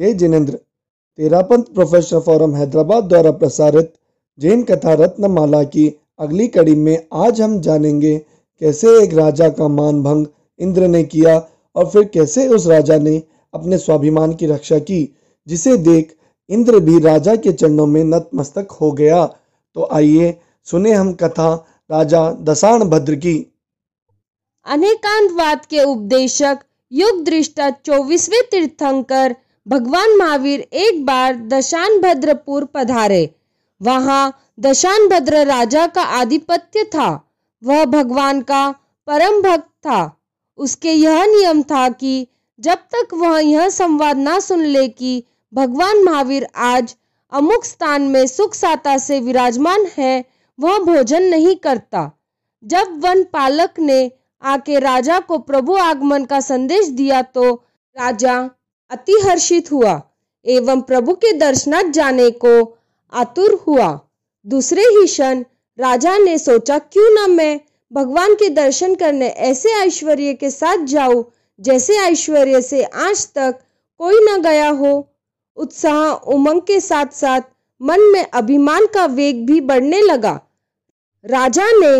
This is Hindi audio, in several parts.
जय जिनेंद्र। तेरापंथ प्रोफेसर फोरम हैदराबाद द्वारा प्रसारित जैन कथा रत्नमाला की अगली कड़ी में आज हम जानेंगे कैसे एक राजा का मानभंग इंद्र ने किया और फिर कैसे उस राजा ने अपने स्वाभिमान की रक्षा की, जिसे देख इंद्र भी राजा के चरणों में नतमस्तक हो गया। तो आइए सुने हम कथा राजा दशार्णभद्र की। अनेकांतवाद के उपदेशक युग दृष्टा 24वें तीर्थंकर भगवान महावीर एक बार दशान भद्रपुर पधारे। वहां दशान भद्र राजा का आधिपत्य था। वह भगवान का परम भक्त था। उसके यह नियम था कि जब तक वह यह संवाद ना सुन ले कि भगवान महावीर आज अमुक स्थान में सुख साता से विराजमान है, वह भोजन नहीं करता। जब वन पालक ने आके राजा को प्रभु आगमन का संदेश दिया तो राजा अति हर्षित हुआ एवं प्रभु के दर्शनार्थ जाने को आतुर हुआ। दूसरे ही क्षण राजा ने सोचा, क्यों ना मैं भगवान के दर्शन करने ऐसे ऐश्वर्य के साथ जाऊं जैसे ऐश्वर्य से आज तक कोई न गया हो। उत्साह उमंग के साथ साथ मन में अभिमान का वेग भी बढ़ने लगा। राजा ने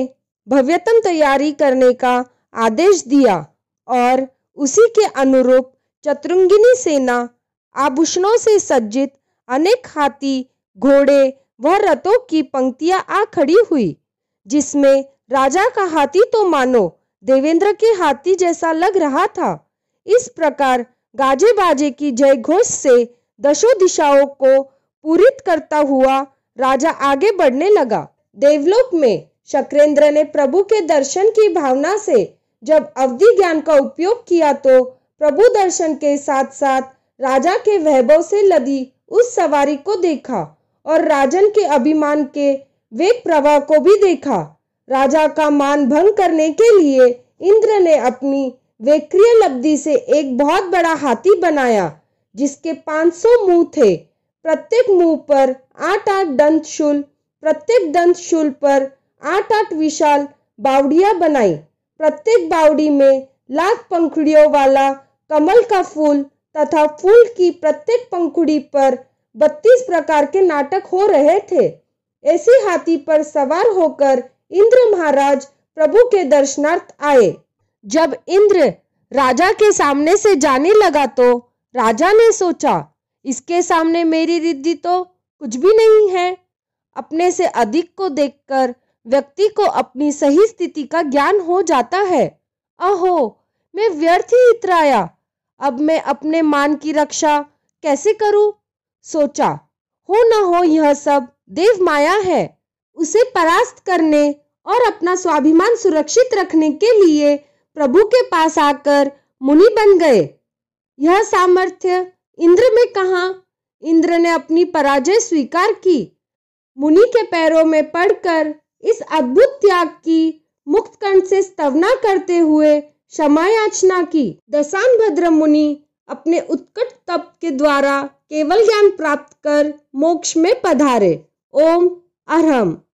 भव्यतम तैयारी करने का आदेश दिया और उसी के अनुरूप चतुरंगिनी सेना, आभूषणों से सज्जित अनेक हाथी, घोड़े व रथों की पंक्तियां आ खड़ी हुई, जिसमें राजा का हाथी तो मानो देवेंद्र के हाथी जैसा लग रहा था। इस प्रकार गाजे बाजे की जय घोष से दशो दिशाओं को पूरित करता हुआ राजा आगे बढ़ने लगा। देवलोक में शक्रेंद्र ने प्रभु के दर्शन की भावना से जब अवधि ज्ञान का उपयोग किया तो प्रभु दर्शन के साथ साथ राजा के वैभव से लदी उस सवारी को देखा और राजन के अभिमान के वेग प्रवाह को भी देखा। राजा का मान भंग करने के लिए इंद्र ने अपनी वैक्रिय लब्धि से एक बहुत बड़ा हाथी बनाया, जिसके 500 मुंह थे। प्रत्येक मुंह पर 8-8 दंतशूल, प्रत्येक दंतशूल पर 8-8 विशाल बाउडिया बनाई। प्रत्येक बाउडी में लाख पंखुड़ियों वाला कमल का फूल तथा फूल की प्रत्येक पंखुड़ी पर 32 प्रकार के नाटक हो रहे थे। ऐसे हाथी पर सवार होकर इंद्र महाराज प्रभु के दर्शनार्थ आए। जब इंद्र राजा के सामने से जाने लगा तो राजा ने सोचा, इसके सामने मेरी रिद्धि तो कुछ भी नहीं है। अपने से अधिक को देखकर व्यक्ति को अपनी सही स्थिति का ज्ञान हो जाता है। अहो, मैं व्यर्थ ही इतराया। अब मैं अपने मान की रक्षा कैसे करूं? सोचा, हो न हो यह सब देव माया है। उसे परास्त करने और अपना स्वाभिमान सुरक्षित रखने के लिए प्रभु के पास आकर मुनि बन गए। यह सामर्थ्य इंद्र में कहां? इंद्र ने अपनी पराजय स्वीकार की। मुनि के पैरों में पड़कर इस अद्भुत त्याग की मुक्त कंठ से स्तवना करते हुए क्षमा याचना की। दशार्णभद्र मुनि अपने उत्कट तप के द्वारा केवल ज्ञान प्राप्त कर मोक्ष में पधारे। ओम अरहम।